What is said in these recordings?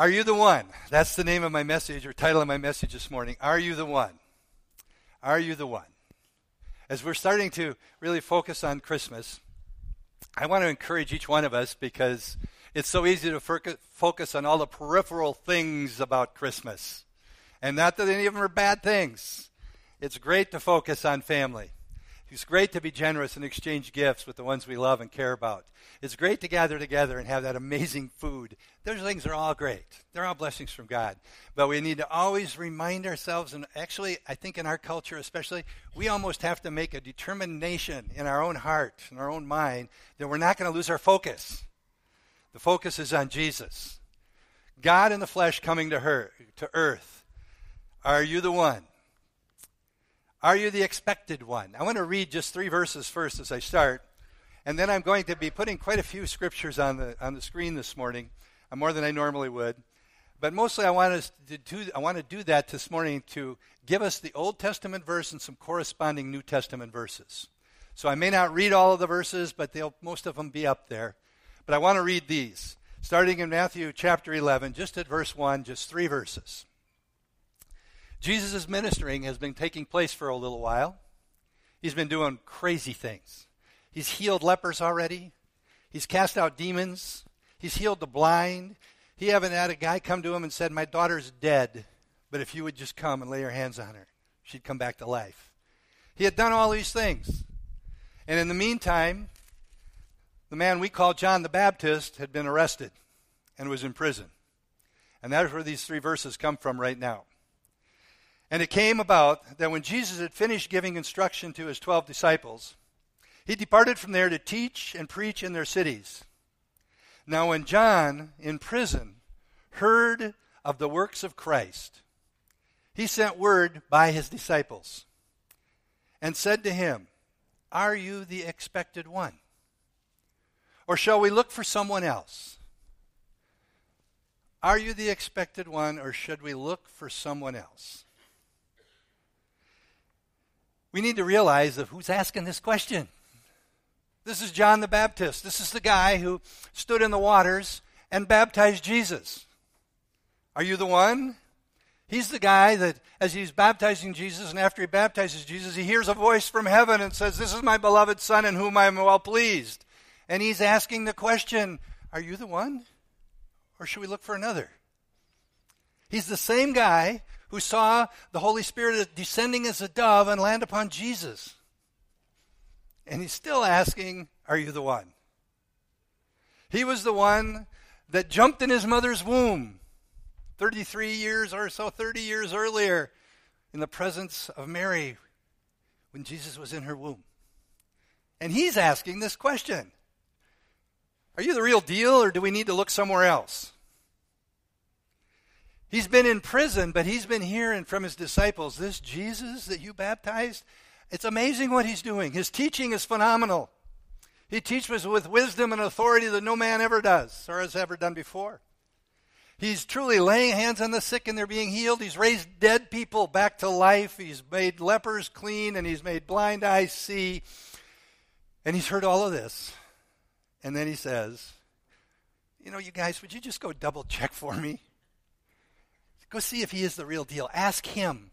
Are you the one? That's the name of my message, or title of my message this morning. Are you the one? Are you the one? As we're starting to really focus on Christmas, I want to encourage each one of us, because it's so easy to focus on all the peripheral things about Christmas. And not that any of them are bad things. It's great to focus on family. It's great to be generous and exchange gifts with the ones we love and care about. It's great to gather together and have that amazing food. Those things are all great. They're all blessings from God. But we need to always remind ourselves, and actually, I think in our culture especially, we almost have to make a determination in our own heart, in our own mind, that we're not going to lose our focus. The focus is on Jesus. God in the flesh coming to earth. Are you the one? Are you the expected one? I want to read just 3 verses first as I start, and then I'm going to be putting quite a few scriptures on the screen this morning, more than I normally would. But mostly I want to do that this morning to give us the Old Testament verse and some corresponding New Testament verses. So I may not read all of the verses, but most of them be up there. But I want to read these, starting in Matthew chapter 11, just at verse 1, just 3 verses. Jesus' ministering has been taking place for a little while. He's been doing crazy things. He's healed lepers already. He's cast out demons. He's healed the blind. He haven't had a guy come to him and said, "My daughter's dead, but if you would just come and lay your hands on her, she'd come back to life." He had done all these things. And in the meantime, the man we call John the Baptist had been arrested and was in prison. And that's where these 3 verses come from right now. And it came about that when Jesus had finished giving instruction to his 12 disciples, he departed from there to teach and preach in their cities. Now when John, in prison, heard of the works of Christ, he sent word by his disciples and said to him, "Are you the expected one? Or shall we look for someone else?" Are you the expected one, or should we look for someone else? We need to realize of who's asking this question. This is John the Baptist. This is the guy who stood in the waters and baptized Jesus. Are you the one? He's the guy that as he's baptizing Jesus, and after he baptizes Jesus, he hears a voice from heaven and says, "This is my beloved Son in whom I am well pleased." And he's asking the question, are you the one? Or should we look for another? He's the same guy who saw the Holy Spirit descending as a dove and land upon Jesus. And he's still asking, are you the one? He was the one that jumped in his mother's womb 30 years earlier in the presence of Mary when Jesus was in her womb. And he's asking this question. Are you the real deal, or do we need to look somewhere else? He's been in prison, but he's been hearing from his disciples, this Jesus that you baptized, it's amazing what he's doing. His teaching is phenomenal. He teaches with wisdom and authority that no man ever does or has ever done before. He's truly laying hands on the sick and they're being healed. He's raised dead people back to life. He's made lepers clean, and he's made blind eyes see. And he's heard all of this. And then he says, "You guys, would you just go double check for me? Go see if he is the real deal. Ask him.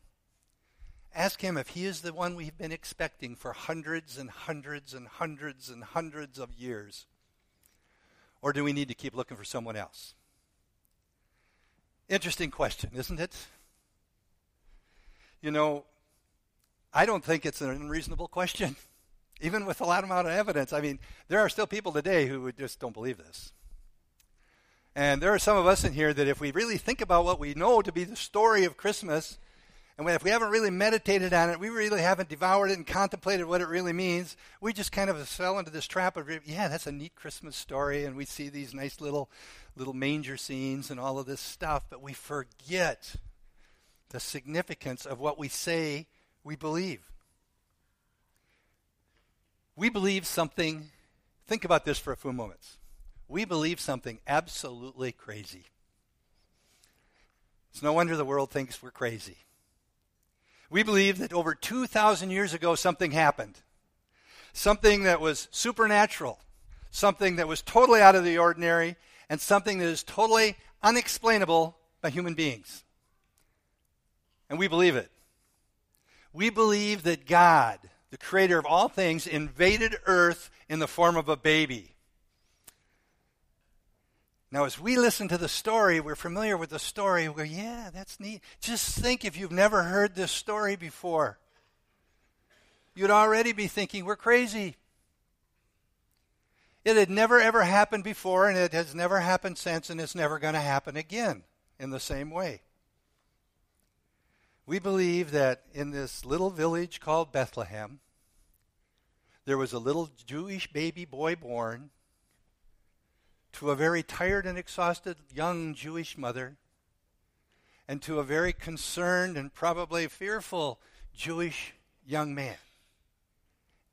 Ask him if he is the one we've been expecting for hundreds and hundreds and hundreds and hundreds of years. Or do we need to keep looking for someone else?" Interesting question, isn't it? I don't think it's an unreasonable question, even with a lot amount of evidence. There are still people today who just don't believe this. And there are some of us in here that if we really think about what we know to be the story of Christmas, and if we haven't really meditated on it, we really haven't devoured it and contemplated what it really means, we just kind of fell into this trap of, yeah, that's a neat Christmas story, and we see these nice little manger scenes and all of this stuff, but we forget the significance of what we say we believe. We believe something. Think about this for a few moments. We believe something absolutely crazy. It's no wonder the world thinks we're crazy. We believe that over 2,000 years ago something happened. Something that was supernatural. Something that was totally out of the ordinary. And something that is totally unexplainable by human beings. And we believe it. We believe that God, the creator of all things, invaded earth in the form of a baby. Now, as we listen to the story, we're familiar with the story. We're, yeah, that's neat. Just think if you've never heard this story before. You'd already be thinking, we're crazy. It had never, ever happened before, and it has never happened since, and it's never going to happen again in the same way. We believe that in this little village called Bethlehem, there was a little Jewish baby boy born to a very tired and exhausted young Jewish mother and to a very concerned and probably fearful Jewish young man.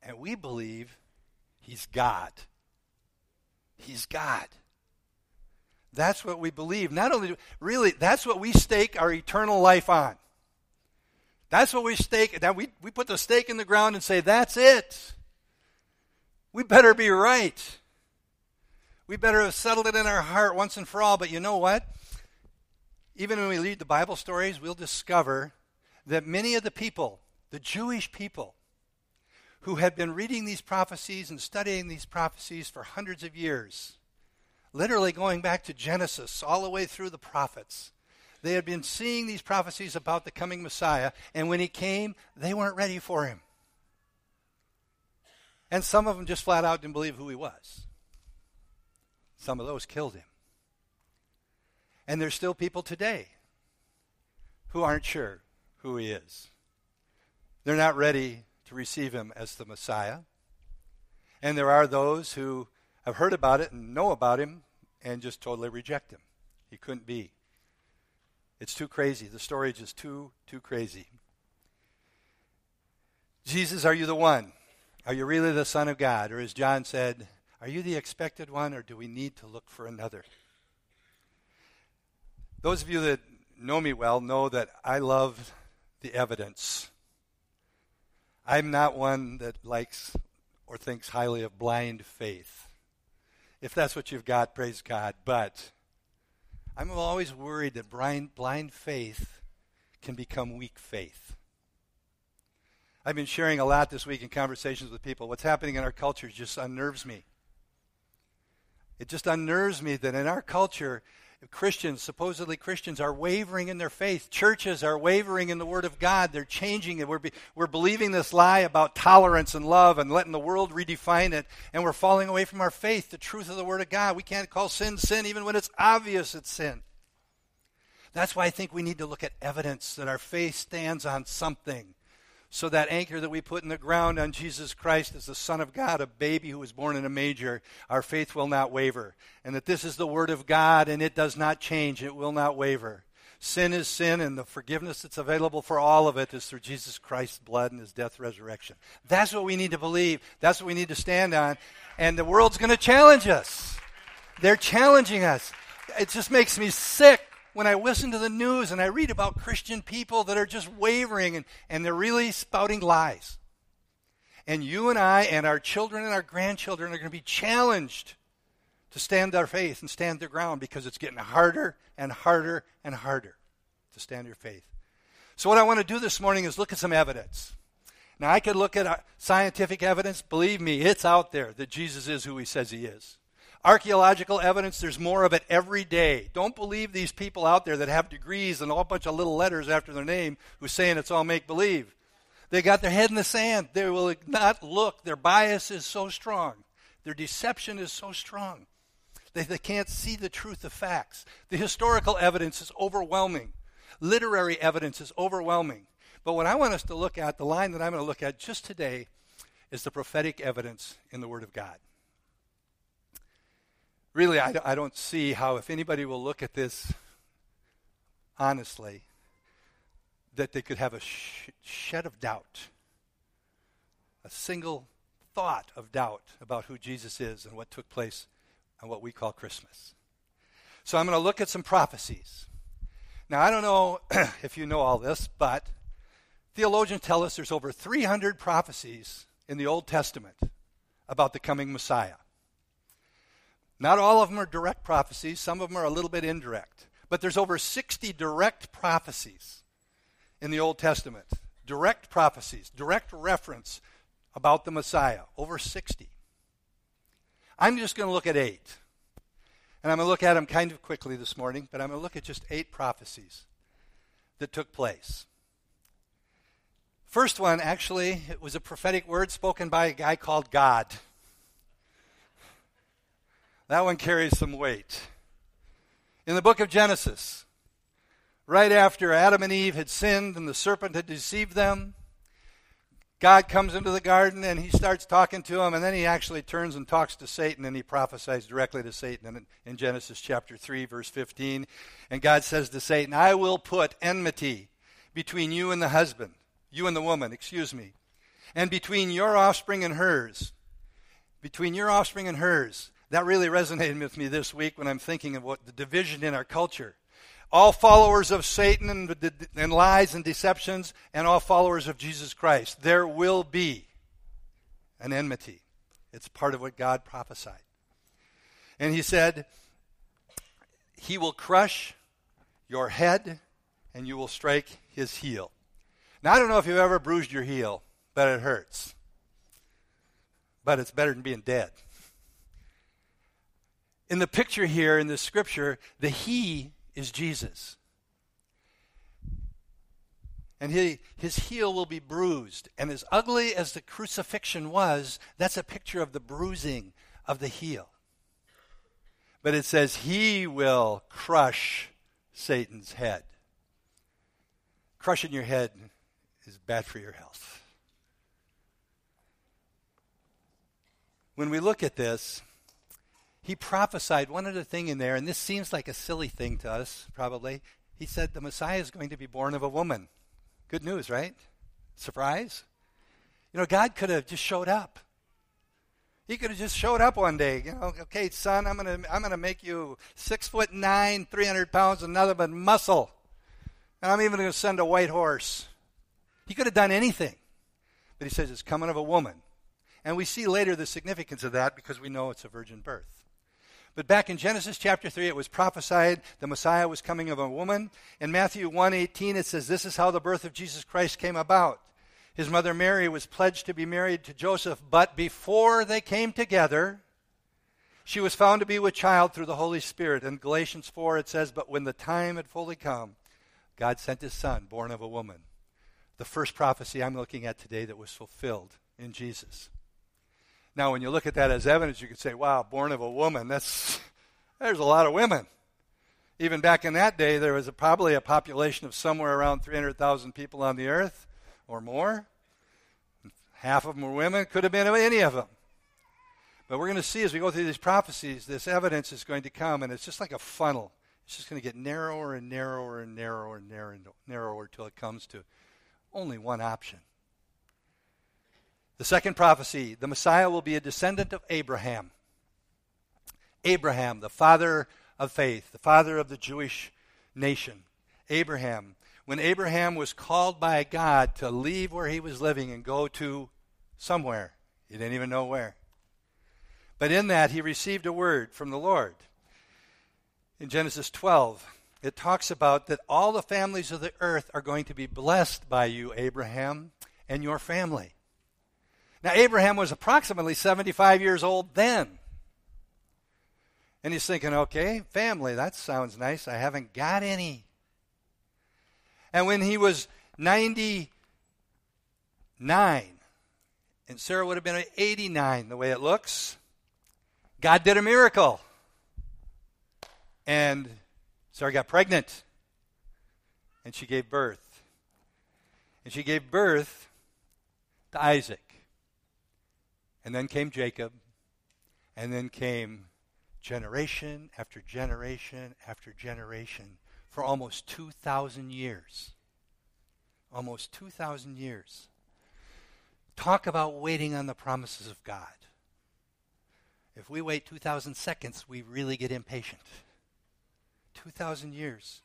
And we believe he's God. He's God. That's what we believe. Not only really, that's what we stake our eternal life on. That's what we stake. That we put the stake in the ground and say, that's it. We better be right. We better have settled it in our heart once and for all. But you know what? Even when we read the Bible stories, we'll discover that many of the people, the Jewish people, who had been reading these prophecies and studying these prophecies for hundreds of years, literally going back to Genesis all the way through the prophets. They had been seeing these prophecies about the coming Messiah, and when he came, they weren't ready for him. And some of them just flat out didn't believe who he was. Some of those killed him. And there's still people today who aren't sure who he is. They're not ready to receive him as the Messiah. And there are those who have heard about it and know about him and just totally reject him. He couldn't be. It's too crazy. The story is just too crazy. Jesus, are you the one? Are you really the Son of God? Or as John said, are you the expected one, or do we need to look for another? Those of you that know me well know that I love the evidence. I'm not one that likes or thinks highly of blind faith. If that's what you've got, praise God. But I'm always worried that blind faith can become weak faith. I've been sharing a lot this week in conversations with people. What's happening in our culture just unnerves me. It just unnerves me that in our culture, Christians, supposedly Christians, are wavering in their faith. Churches are wavering in the Word of God. They're changing it. We're believing this lie about tolerance and love and letting the world redefine it, and we're falling away from our faith, the truth of the Word of God. We can't call sin, sin, even when it's obvious it's sin. That's why I think we need to look at evidence that our faith stands on something. So that anchor that we put in the ground on Jesus Christ as the Son of God, a baby who was born in a manger, our faith will not waver. And that this is the Word of God, and it does not change. It will not waver. Sin is sin, and the forgiveness that's available for all of it is through Jesus Christ's blood and his death, resurrection. That's what we need to believe. That's what we need to stand on. And the world's going to challenge us. They're challenging us. It just makes me sick. When I listen to the news and I read about Christian people that are just wavering and they're really spouting lies. And you and I and our children and our grandchildren are going to be challenged to stand our faith and stand their ground because it's getting harder and harder and harder to stand your faith. So what I want to do this morning is look at some evidence. Now, I could look at scientific evidence. Believe me, it's out there that Jesus is who he says he is. Archaeological evidence, there's more of it every day. Don't believe these people out there that have degrees and a whole bunch of little letters after their name who's saying it's all make-believe. They got their head in the sand. They will not look. Their bias is so strong. Their deception is so strong. They can't see the truth of facts. The historical evidence is overwhelming. Literary evidence is overwhelming. But what I want us to look at, the line that I'm going to look at just today, is the prophetic evidence in the Word of God. Really, I don't see how, if anybody will look at this honestly, that they could have a shed of doubt, a single thought of doubt about who Jesus is and what took place on what we call Christmas. So I'm going to look at some prophecies. Now, I don't know if you know all this, but theologians tell us there's over 300 prophecies in the Old Testament about the coming Messiah. Not all of them are direct prophecies. Some of them are a little bit indirect. But there's over 60 direct prophecies in the Old Testament. Direct prophecies, direct reference about the Messiah. Over 60. I'm just going to look at 8. And I'm going to look at them kind of quickly this morning, but I'm going to look at just 8 prophecies that took place. First one, actually, it was a prophetic word spoken by a guy called God. That one carries some weight. In the book of Genesis, right after Adam and Eve had sinned and the serpent had deceived them, God comes into the garden and he starts talking to him, and then he actually turns and talks to Satan, and he prophesies directly to Satan in Genesis chapter 3, verse 15. And God says to Satan, I will put enmity between you and the husband, you and the woman, and between your offspring and hers. Between your offspring and hers. That really resonated with me this week when I'm thinking of what the division in our culture. All followers of Satan and lies and deceptions, and all followers of Jesus Christ, there will be an enmity. It's part of what God prophesied. And he said, he will crush your head and you will strike his heel. Now, I don't know if you've ever bruised your heel, but it hurts. But it's better than being dead. In the picture here, in this scripture, the he is Jesus. And his heel will be bruised. And as ugly as the crucifixion was, that's a picture of the bruising of the heel. But it says he will crush Satan's head. Crushing your head is bad for your health. When we look at this, he prophesied one other thing in there, and this seems like a silly thing to us, probably. He said the Messiah is going to be born of a woman. Good news, right? Surprise? You know, God could have just showed up. He could have just showed up one day. You know, okay, son, I'm gonna make you 6'9", 300 pounds, and nothing but muscle. And I'm even going to send a white horse. He could have done anything. But he says it's coming of a woman. And we see later the significance of that because we know it's a virgin birth. But back in Genesis chapter 3, it was prophesied the Messiah was coming of a woman. In Matthew 1:18, it says, this is how the birth of Jesus Christ came about. His mother Mary was pledged to be married to Joseph, but before they came together, she was found to be with child through the Holy Spirit. In Galatians 4, it says, but when the time had fully come, God sent his son, born of a woman. The first prophecy I'm looking at today that was fulfilled in Jesus. Now, when you look at that as evidence, you could say, wow, born of a woman, there's a lot of women. Even back in that day, there was probably a population of somewhere around 300,000 people on the earth or more. Half of them were women. Could have been any of them. But we're going to see as we go through these prophecies, this evidence is going to come, and it's just like a funnel. It's just going to get narrower and narrower and narrower and narrower till it comes to only one option. The second prophecy, the Messiah will be a descendant of Abraham. Abraham, the father of faith, the father of the Jewish nation. Abraham. When Abraham was called by God to leave where he was living and go to somewhere, he didn't even know where. But in that, he received a word from the Lord. In Genesis 12, it talks about that all the families of the earth are going to be blessed by you, Abraham, and your family. Now, Abraham was approximately 75 years old then. And he's thinking, okay, family, that sounds nice. I haven't got any. And when he was 99, and Sarah would have been 89, the way it looks, God did a miracle. And Sarah got pregnant. And she gave birth. And she gave birth to Isaac. And then came Jacob, and then came generation after generation after generation for almost 2,000 years. Almost 2,000 years. Talk about waiting on the promises of God. If we wait 2,000 seconds, we really get impatient. 2,000 years.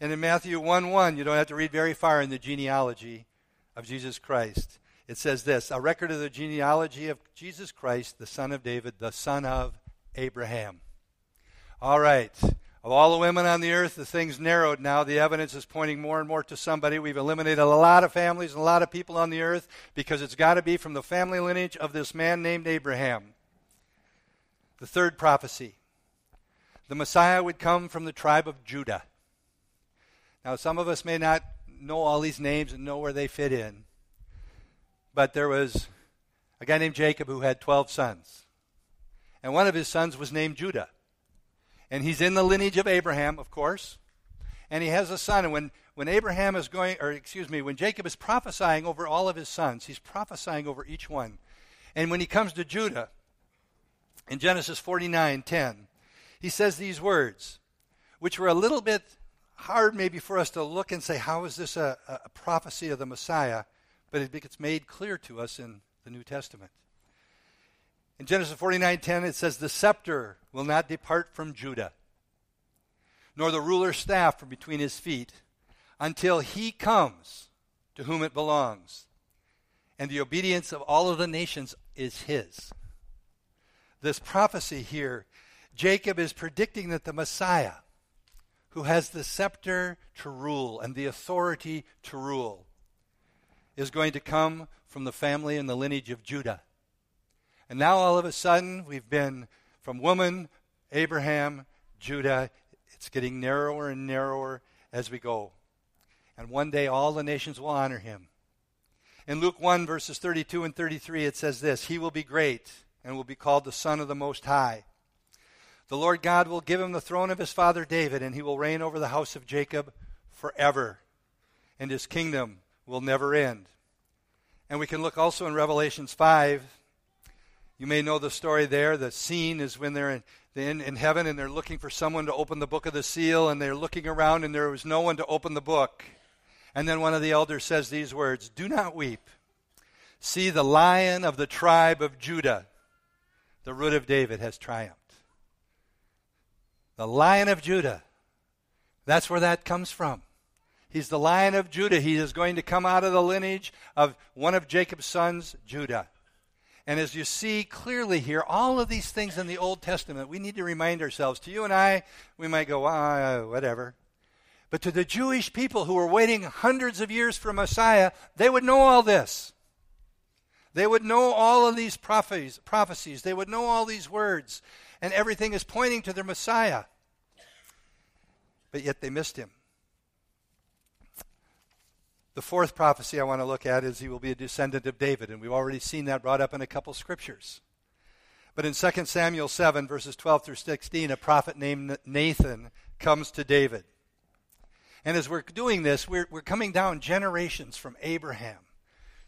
And in Matthew 1:1, you don't have to read very far in the genealogy of Jesus Christ. It says this, a record of the genealogy of Jesus Christ, the son of David, the son of Abraham. All right. Of all the women on the earth, the thing's narrowed now. The evidence is pointing more and more to somebody. We've eliminated a lot of families and a lot of people on the earth because it's got to be from the family lineage of this man named Abraham. The third prophecy. The Messiah would come from the tribe of Judah. Now, some of us may not know all these names and know where they fit in. But there was a guy named Jacob who had 12 sons. And one of his sons was named Judah. And he's in the lineage of Abraham, of course. And he has a son. And when Jacob is prophesying over all of his sons, he's prophesying over each one. And when he comes to Judah, in Genesis 49:10, he says these words, which were a little bit hard maybe for us to look and say, how is this a prophecy of the Messiah? But it gets made clear to us in the New Testament. In Genesis 49:10, it says, the scepter will not depart from Judah, nor the ruler's staff from between his feet, until he comes to whom it belongs. And the obedience of all of the nations is his. This prophecy here, Jacob is predicting that the Messiah, who has the scepter to rule and the authority to rule, is going to come from the family and the lineage of Judah. And now all of a sudden, we've been from woman, Abraham, Judah. It's getting narrower and narrower as we go. And one day all the nations will honor him. In Luke 1, verses 32 and 33, it says this, he will be great and will be called the Son of the Most High. The Lord God will give him the throne of his father David, and he will reign over the house of Jacob forever. And his kingdom will never end. And we can look also in Revelations 5. You may know the story there. The scene is when they're in heaven and they're looking for someone to open the book of the seal, and they're looking around and there was no one to open the book. And then one of the elders says these words, do not weep. See, the Lion of the tribe of Judah, the Root of David, has triumphed. The Lion of Judah. That's where that comes from. He's the Lion of Judah. He is going to come out of the lineage of one of Jacob's sons, Judah. And as you see clearly here, all of these things in the Old Testament, we need to remind ourselves. To you and I, we might go, whatever. But to the Jewish people who were waiting hundreds of years for Messiah, they would know all this. They would know all of these prophecies. They would know all these words. And everything is pointing to their Messiah. But yet they missed him. The fourth prophecy I want to look at is he will be a descendant of David, and we've already seen that brought up in a couple scriptures. But in 2 Samuel 7, verses 12 through 16, a prophet named Nathan comes to David. And as we're doing this, we're coming down generations from Abraham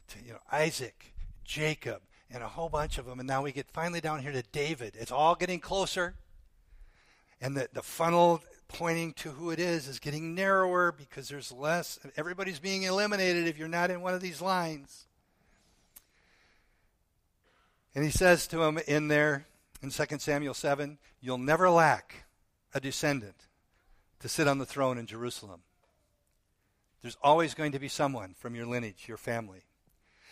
to Isaac, Jacob, and a whole bunch of them, and now we get finally down here to David. It's all getting closer, and the funnel pointing to who it is getting narrower because there's less. Everybody's being eliminated if you're not in one of these lines. And he says to him in there, in 2 Samuel 7, you'll never lack a descendant to sit on the throne in Jerusalem. There's always going to be someone from your lineage, your family.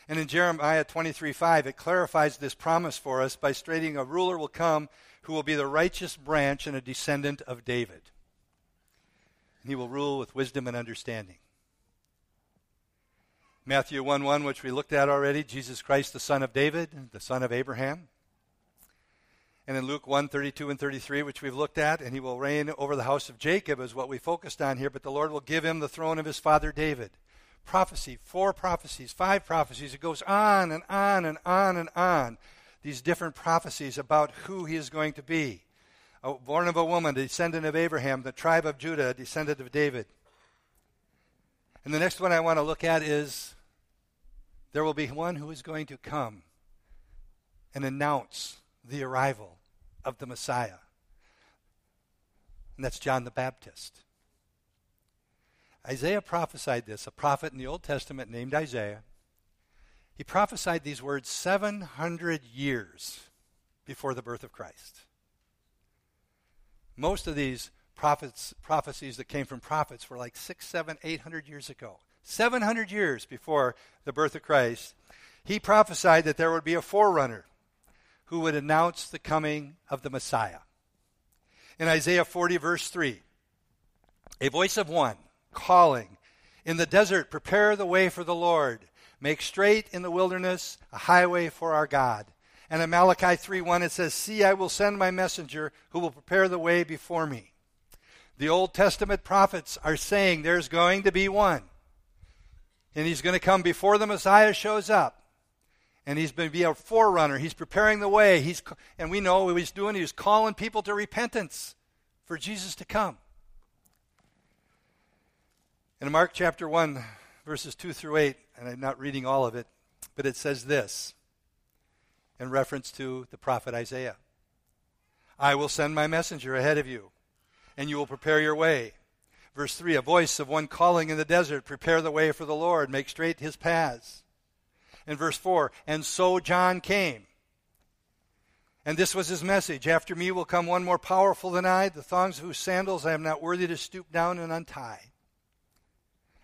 And in Jeremiah 23:5, it clarifies this promise for us by stating a ruler will come who will be the righteous branch and a descendant of David. He will rule with wisdom and understanding. Matthew 1:1, which we looked at already, Jesus Christ, the son of David, the son of Abraham. And in Luke 1:32 and 33, which we've looked at, and he will reign over the house of Jacob is what we focused on here, but the Lord will give him the throne of his father David. Prophecy, 4 prophecies, 5 prophecies. It goes on and on and on and on. These different prophecies about who he is going to be. Born of a woman, descendant of Abraham, the tribe of Judah, descendant of David. And the next one I want to look at is there will be one who is going to come and announce the arrival of the Messiah. And that's John the Baptist. Isaiah prophesied this, a prophet in the Old Testament named Isaiah. He prophesied these words 700 years before the birth of Christ. Most of these prophecies that came from prophets were like 600, 700, 800 years ago. 700 years before the birth of Christ, he prophesied that there would be a forerunner who would announce the coming of the Messiah. In Isaiah 40, verse 3, a voice of one calling, "In the desert, prepare the way for the Lord. Make straight in the wilderness a highway for our God." And in Malachi 3:1 it says, "See, I will send my messenger who will prepare the way before me." The Old Testament prophets are saying there's going to be one. And he's going to come before the Messiah shows up. And he's going to be a forerunner. He's preparing the way. And we know what he's doing. He's calling people to repentance for Jesus to come. In Mark chapter 1, verses 2 through 8, and I'm not reading all of it, but it says this in reference to the prophet Isaiah. "I will send my messenger ahead of you, and you will prepare your way." Verse 3, a voice of one calling in the desert, "Prepare the way for the Lord, make straight his paths." And verse 4, and so John came. And this was his message: "After me will come one more powerful than I, the thongs of whose sandals I am not worthy to stoop down and untie.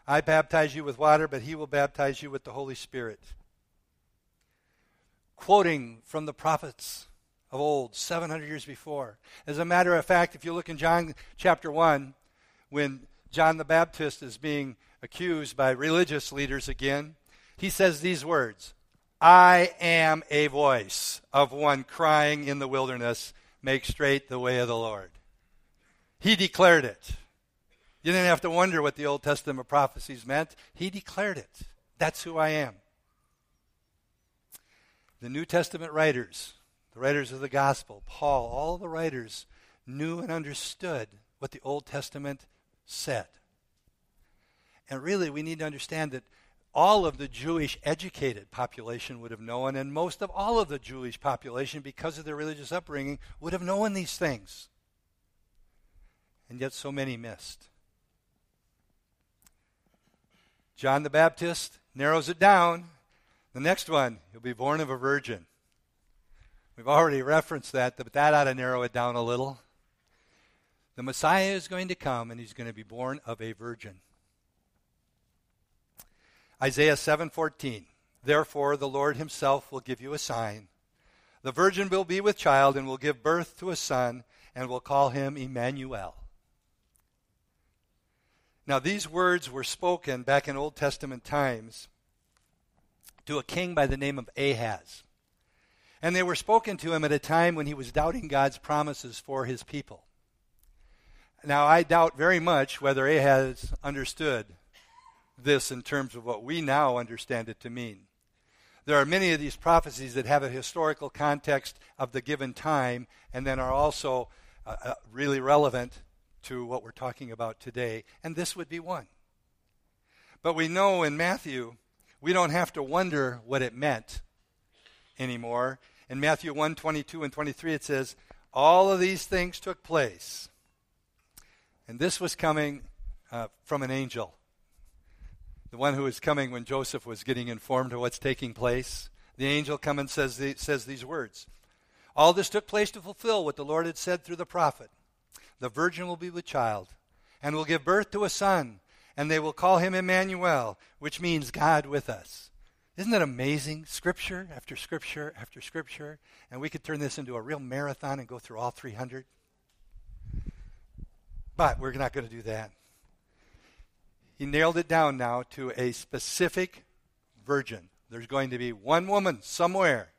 I baptize you with water, but he will baptize you with the Holy Spirit." Quoting from the prophets of old, 700 years before. As a matter of fact, if you look in John chapter 1, when John the Baptist is being accused by religious leaders again, he says these words: "I am a voice of one crying in the wilderness, make straight the way of the Lord." He declared it. You didn't have to wonder what the Old Testament prophecies meant. He declared it. That's who I am. The New Testament writers, the writers of the gospel, Paul, all the writers knew and understood what the Old Testament said. And really, we need to understand that all of the Jewish educated population would have known, and most of all of the Jewish population, because of their religious upbringing, would have known these things. And yet so many missed. John the Baptist narrows it down. The next one, he'll be born of a virgin. We've already referenced that, but that ought to narrow it down a little. The Messiah is going to come, and he's going to be born of a virgin. Isaiah 7:14, "Therefore the Lord himself will give you a sign. The virgin will be with child and will give birth to a son and will call him Emmanuel." Now these words were spoken back in Old Testament times to a king by the name of Ahaz. And they were spoken to him at a time when he was doubting God's promises for his people. Now, I doubt very much whether Ahaz understood this in terms of what we now understand it to mean. There are many of these prophecies that have a historical context of the given time and then are also really relevant to what we're talking about today, and this would be one. But we know in Matthew, we don't have to wonder what it meant anymore. In Matthew 1, 22 and 23, it says, "All of these things took place." And this was coming from an angel. The one who was coming when Joseph was getting informed of what's taking place. The angel comes and says these words: "All this took place to fulfill what the Lord had said through the prophet. The virgin will be with child and will give birth to a son, and they will call him Emmanuel," which means God with us. Isn't that amazing? Scripture after scripture after scripture. And we could turn this into a real marathon and go through all 300. But we're not going to do that. He nailed it down now to a specific virgin. There's going to be one woman somewhere.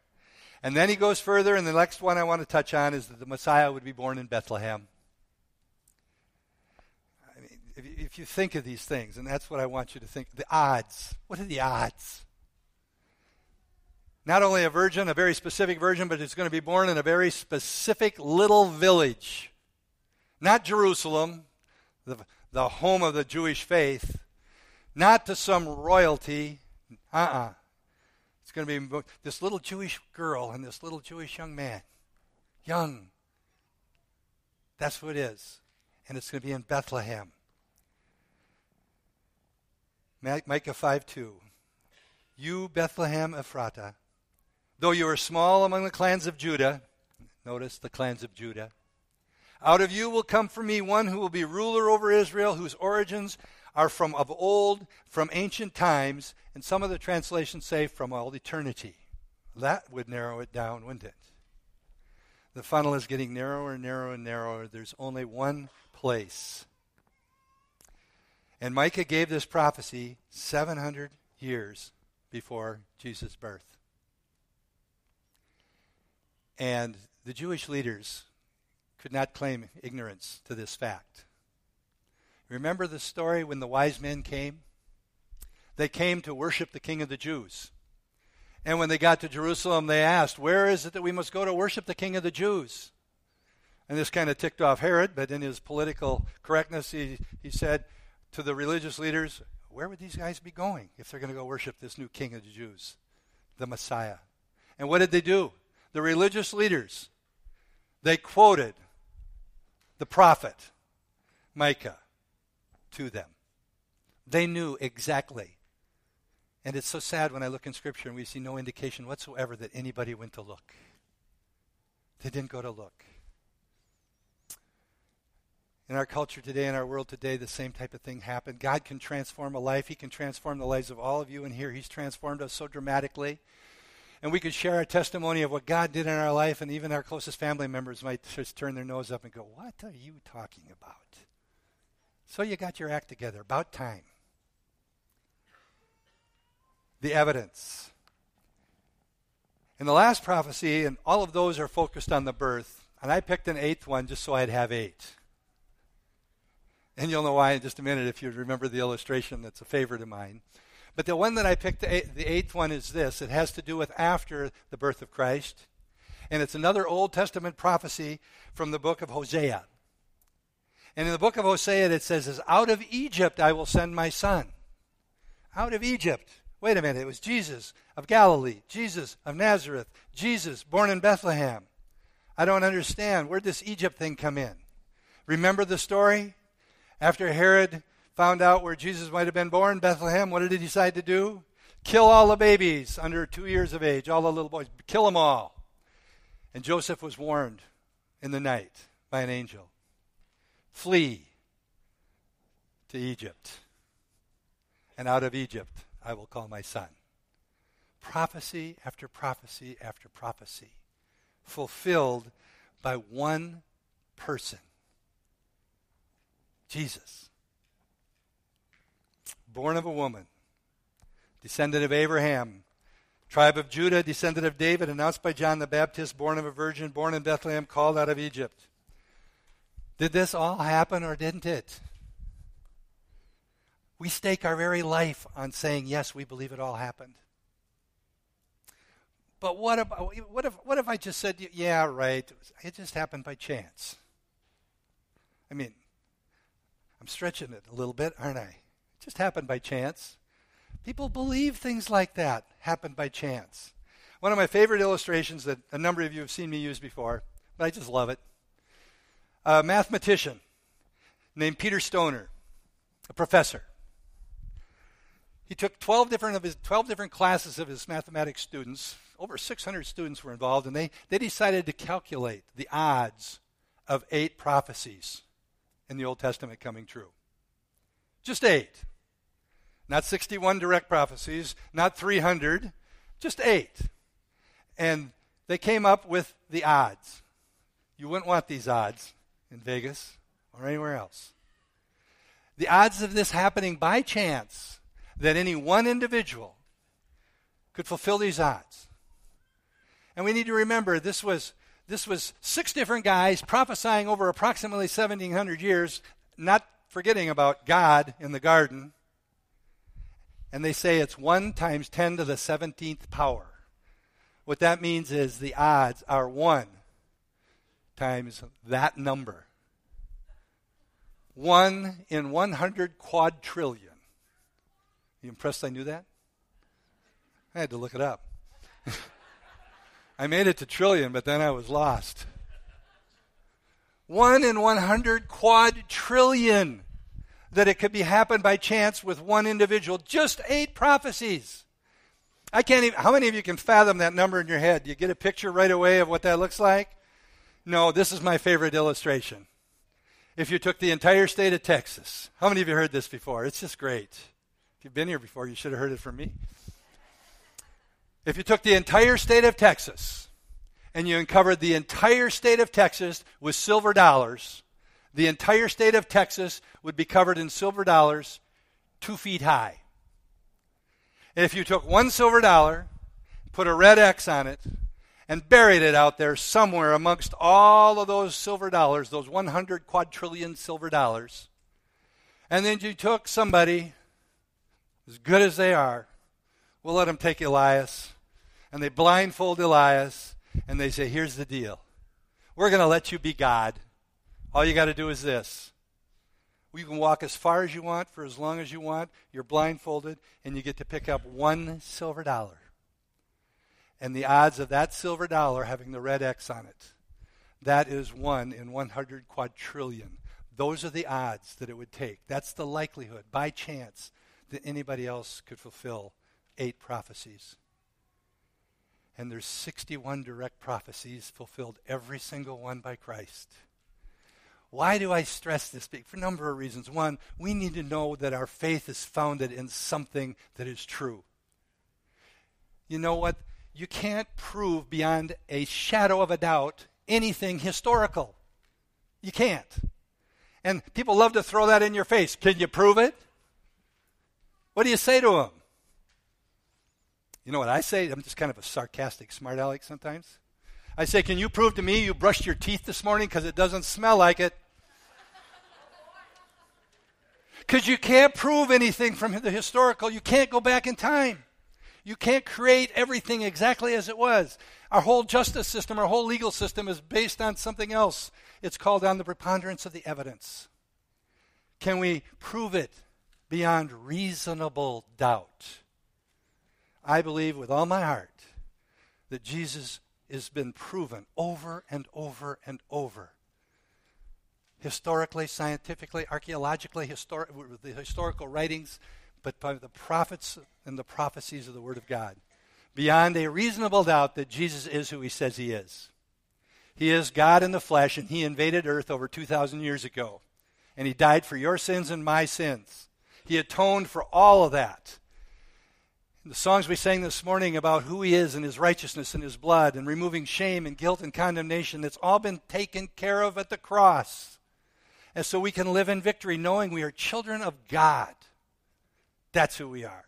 And then he goes further, and the next one I want to touch on is that the Messiah would be born in Bethlehem. I mean, if you think of these things, and that's what I want you to think, the odds. What are the odds? Not only a virgin, a very specific virgin, but it's going to be born in a very specific little village. Not Jerusalem, the home of the Jewish faith. Not to some royalty. It's going to be this little Jewish girl and this little Jewish young man. Young. That's what it is. And it's going to be in Bethlehem. Micah 5:2. "You, Bethlehem Ephratah, though you are small among the clans of Judah," notice the clans of Judah, "out of you will come for me one who will be ruler over Israel, whose origins are from of old, from ancient times," and some of the translations say from all eternity. That would narrow it down, wouldn't it? The funnel is getting narrower and narrower and narrower. There's only one place. And Micah gave this prophecy 700 years before Jesus' birth. And the Jewish leaders could not claim ignorance to this fact. Remember the story when the wise men came? They came to worship the King of the Jews. And when they got to Jerusalem, they asked, where is it that we must go to worship the King of the Jews? And this kind of ticked off Herod, but in his political correctness, he said to the religious leaders, where would these guys be going if they're going to go worship this new King of the Jews, the Messiah? And what did they do? The religious leaders, they quoted the prophet Micah to them. They knew exactly. And it's so sad when I look in Scripture and we see no indication whatsoever that anybody went to look. They didn't go to look. In our culture today, in our world today, the same type of thing happened. God can transform a life. He can transform the lives of all of you in here. He's transformed us so dramatically. And we could share our testimony of what God did in our life, and even our closest family members might just turn their nose up and go, what are you talking about? So you got your act together. About time. The evidence. And the last prophecy, and all of those are focused on the birth, and I picked an eighth one just so I'd have eight. And you'll know why in just a minute if you remember the illustration that's a favorite of mine. But the one that I picked, the eighth one, is this. It has to do with after the birth of Christ, and it's another Old Testament prophecy from the book of Hosea. And in the book of Hosea it says, out of Egypt I will send my son. Out of Egypt. Wait a minute, it was Jesus of Galilee, Jesus of Nazareth, Jesus born in Bethlehem. I don't understand. Where'd this Egypt thing come in? Remember the story? After Herod found out where Jesus might have been born, Bethlehem, what did he decide to do? Kill all the babies under 2 years of age, all the little boys. Kill them all. And Joseph was warned in the night by an angel. Flee to Egypt. And out of Egypt I will call my son. Prophecy after prophecy after prophecy, fulfilled by one person, Jesus. Born of a woman, descendant of Abraham, tribe of Judah, descendant of David, announced by John the Baptist, born of a virgin, born in Bethlehem, called out of Egypt. Did this all happen or didn't it? We stake our very life on saying, yes, we believe it all happened. But what if I just said, yeah, right, it just happened by chance? I mean, I'm stretching it a little bit, aren't I? It just happened by chance. People believe things like that happened by chance. One of my favorite illustrations that a number of you have seen me use before, but I just love it. A mathematician named Peter Stoner, a professor. He took 12 different classes of his mathematics students. Over 600 students were involved, and they decided to calculate the odds of 8 prophecies in the Old Testament coming true. Just 8. Not 61 direct prophecies, not 300, just 8. And they came up with the odds. You wouldn't want these odds in Vegas or anywhere else. The odds of this happening by chance, that any one individual could fulfill these odds. And we need to remember this was 6 different guys prophesying over approximately 1,700 years, not forgetting about God in the garden. And they say it's 1 times 10 to the 17th power. What that means is the odds are 1 times that number. 1 in 100 quadrillion. You impressed I knew that? I had to look it up. I made it to trillion, but then I was lost. 1 in 100 quadrillion that it could be happened by chance with one individual. Just 8 prophecies. I can't even. How many of you can fathom that number in your head? Do you get a picture right away of what that looks like? No, this is my favorite illustration. If you took the entire state of Texas, how many of you heard this before? It's just great. If you've been here before, you should have heard it from me. If you took the entire state of Texas and you uncovered the entire state of Texas with silver dollars, the entire state of Texas would be covered in silver dollars 2 feet high. And if you took one silver dollar, put a red X on it, and buried it out there somewhere amongst all of those silver dollars, those 100 quadrillion silver dollars, and then you took somebody, as good as they are, we'll let them take Elias, and they blindfold Elias, and they say, here's the deal. We're going to let you be God. All you got to do is this. You can walk as far as you want for as long as you want. You're blindfolded, and you get to pick up one silver dollar. And the odds of that silver dollar having the red X on it, that is 1 in 100 quadrillion. Those are the odds that it would take. That's the likelihood, by chance, that anybody else could fulfill 8 prophecies. And there's 61 direct prophecies fulfilled, every single one by Christ. Why do I stress this? For a number of reasons. One, we need to know that our faith is founded in something that is true. You know what? You can't prove beyond a shadow of a doubt anything historical. You can't. And people love to throw that in your face. Can you prove it? What do you say to them? You know what I say? I'm just kind of a sarcastic smart aleck sometimes. I say, can you prove to me you brushed your teeth this morning because it doesn't smell like it? Because you can't prove anything from the historical. You can't go back in time. You can't create everything exactly as it was. Our whole justice system, our whole legal system is based on something else. It's called on the preponderance of the evidence. Can we prove it beyond reasonable doubt? I believe with all my heart that Jesus has been proven over and over and over. Historically, scientifically, archaeologically, with the historical writings, but by the prophets and the prophecies of the Word of God. Beyond a reasonable doubt that Jesus is who he says he is. He is God in the flesh, and he invaded earth over 2,000 years ago. And he died for your sins and my sins. He atoned for all of that. The songs we sang this morning about who he is and his righteousness and his blood and removing shame and guilt and condemnation, that's all been taken care of at the cross. And so we can live in victory knowing we are children of God. That's who we are.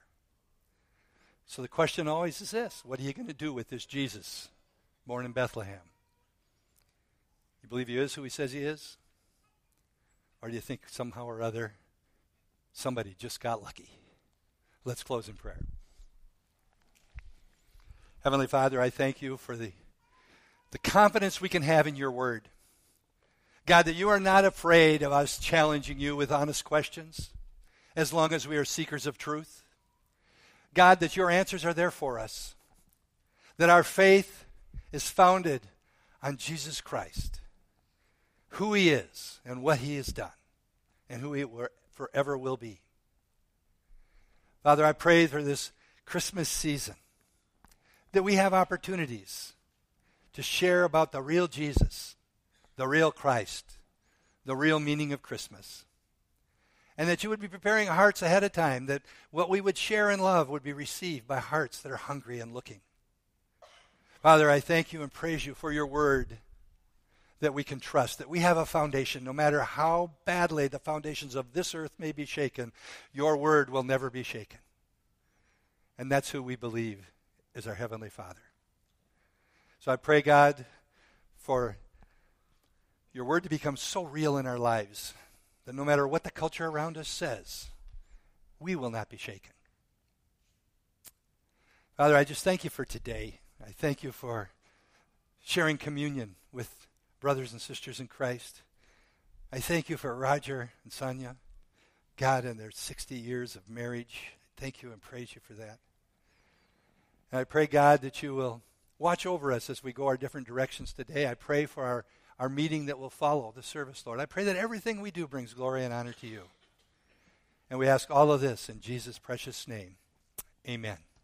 So the question always is this: what are you going to do with this Jesus born in Bethlehem? You believe he is who he says he is? Or do you think somehow or other somebody just got lucky? Let's close in prayer. Heavenly Father, I thank you for the confidence we can have in your word. God, that you are not afraid of us challenging you with honest questions as long as we are seekers of truth. God, that your answers are there for us. That our faith is founded on Jesus Christ, who he is and what he has done and who he forever will be. Father, I pray for this Christmas season that we have opportunities to share about the real Jesus, the real Christ, the real meaning of Christmas. And that you would be preparing hearts ahead of time, that what we would share in love would be received by hearts that are hungry and looking. Father, I thank you and praise you for your word that we can trust, that we have a foundation. No matter how badly the foundations of this earth may be shaken, your word will never be shaken. And that's who we believe is our Heavenly Father. So I pray, God, for your word to become so real in our lives that no matter what the culture around us says, we will not be shaken. Father, I just thank you for today. I thank you for sharing communion with brothers and sisters in Christ. I thank you for Roger and Sonia, God, and their 60 years of marriage. Thank you and praise you for that. And I pray, God, that you will watch over us as we go our different directions today. I pray for our meeting that will follow the service, Lord. I pray that everything we do brings glory and honor to you. And we ask all of this in Jesus' precious name. Amen.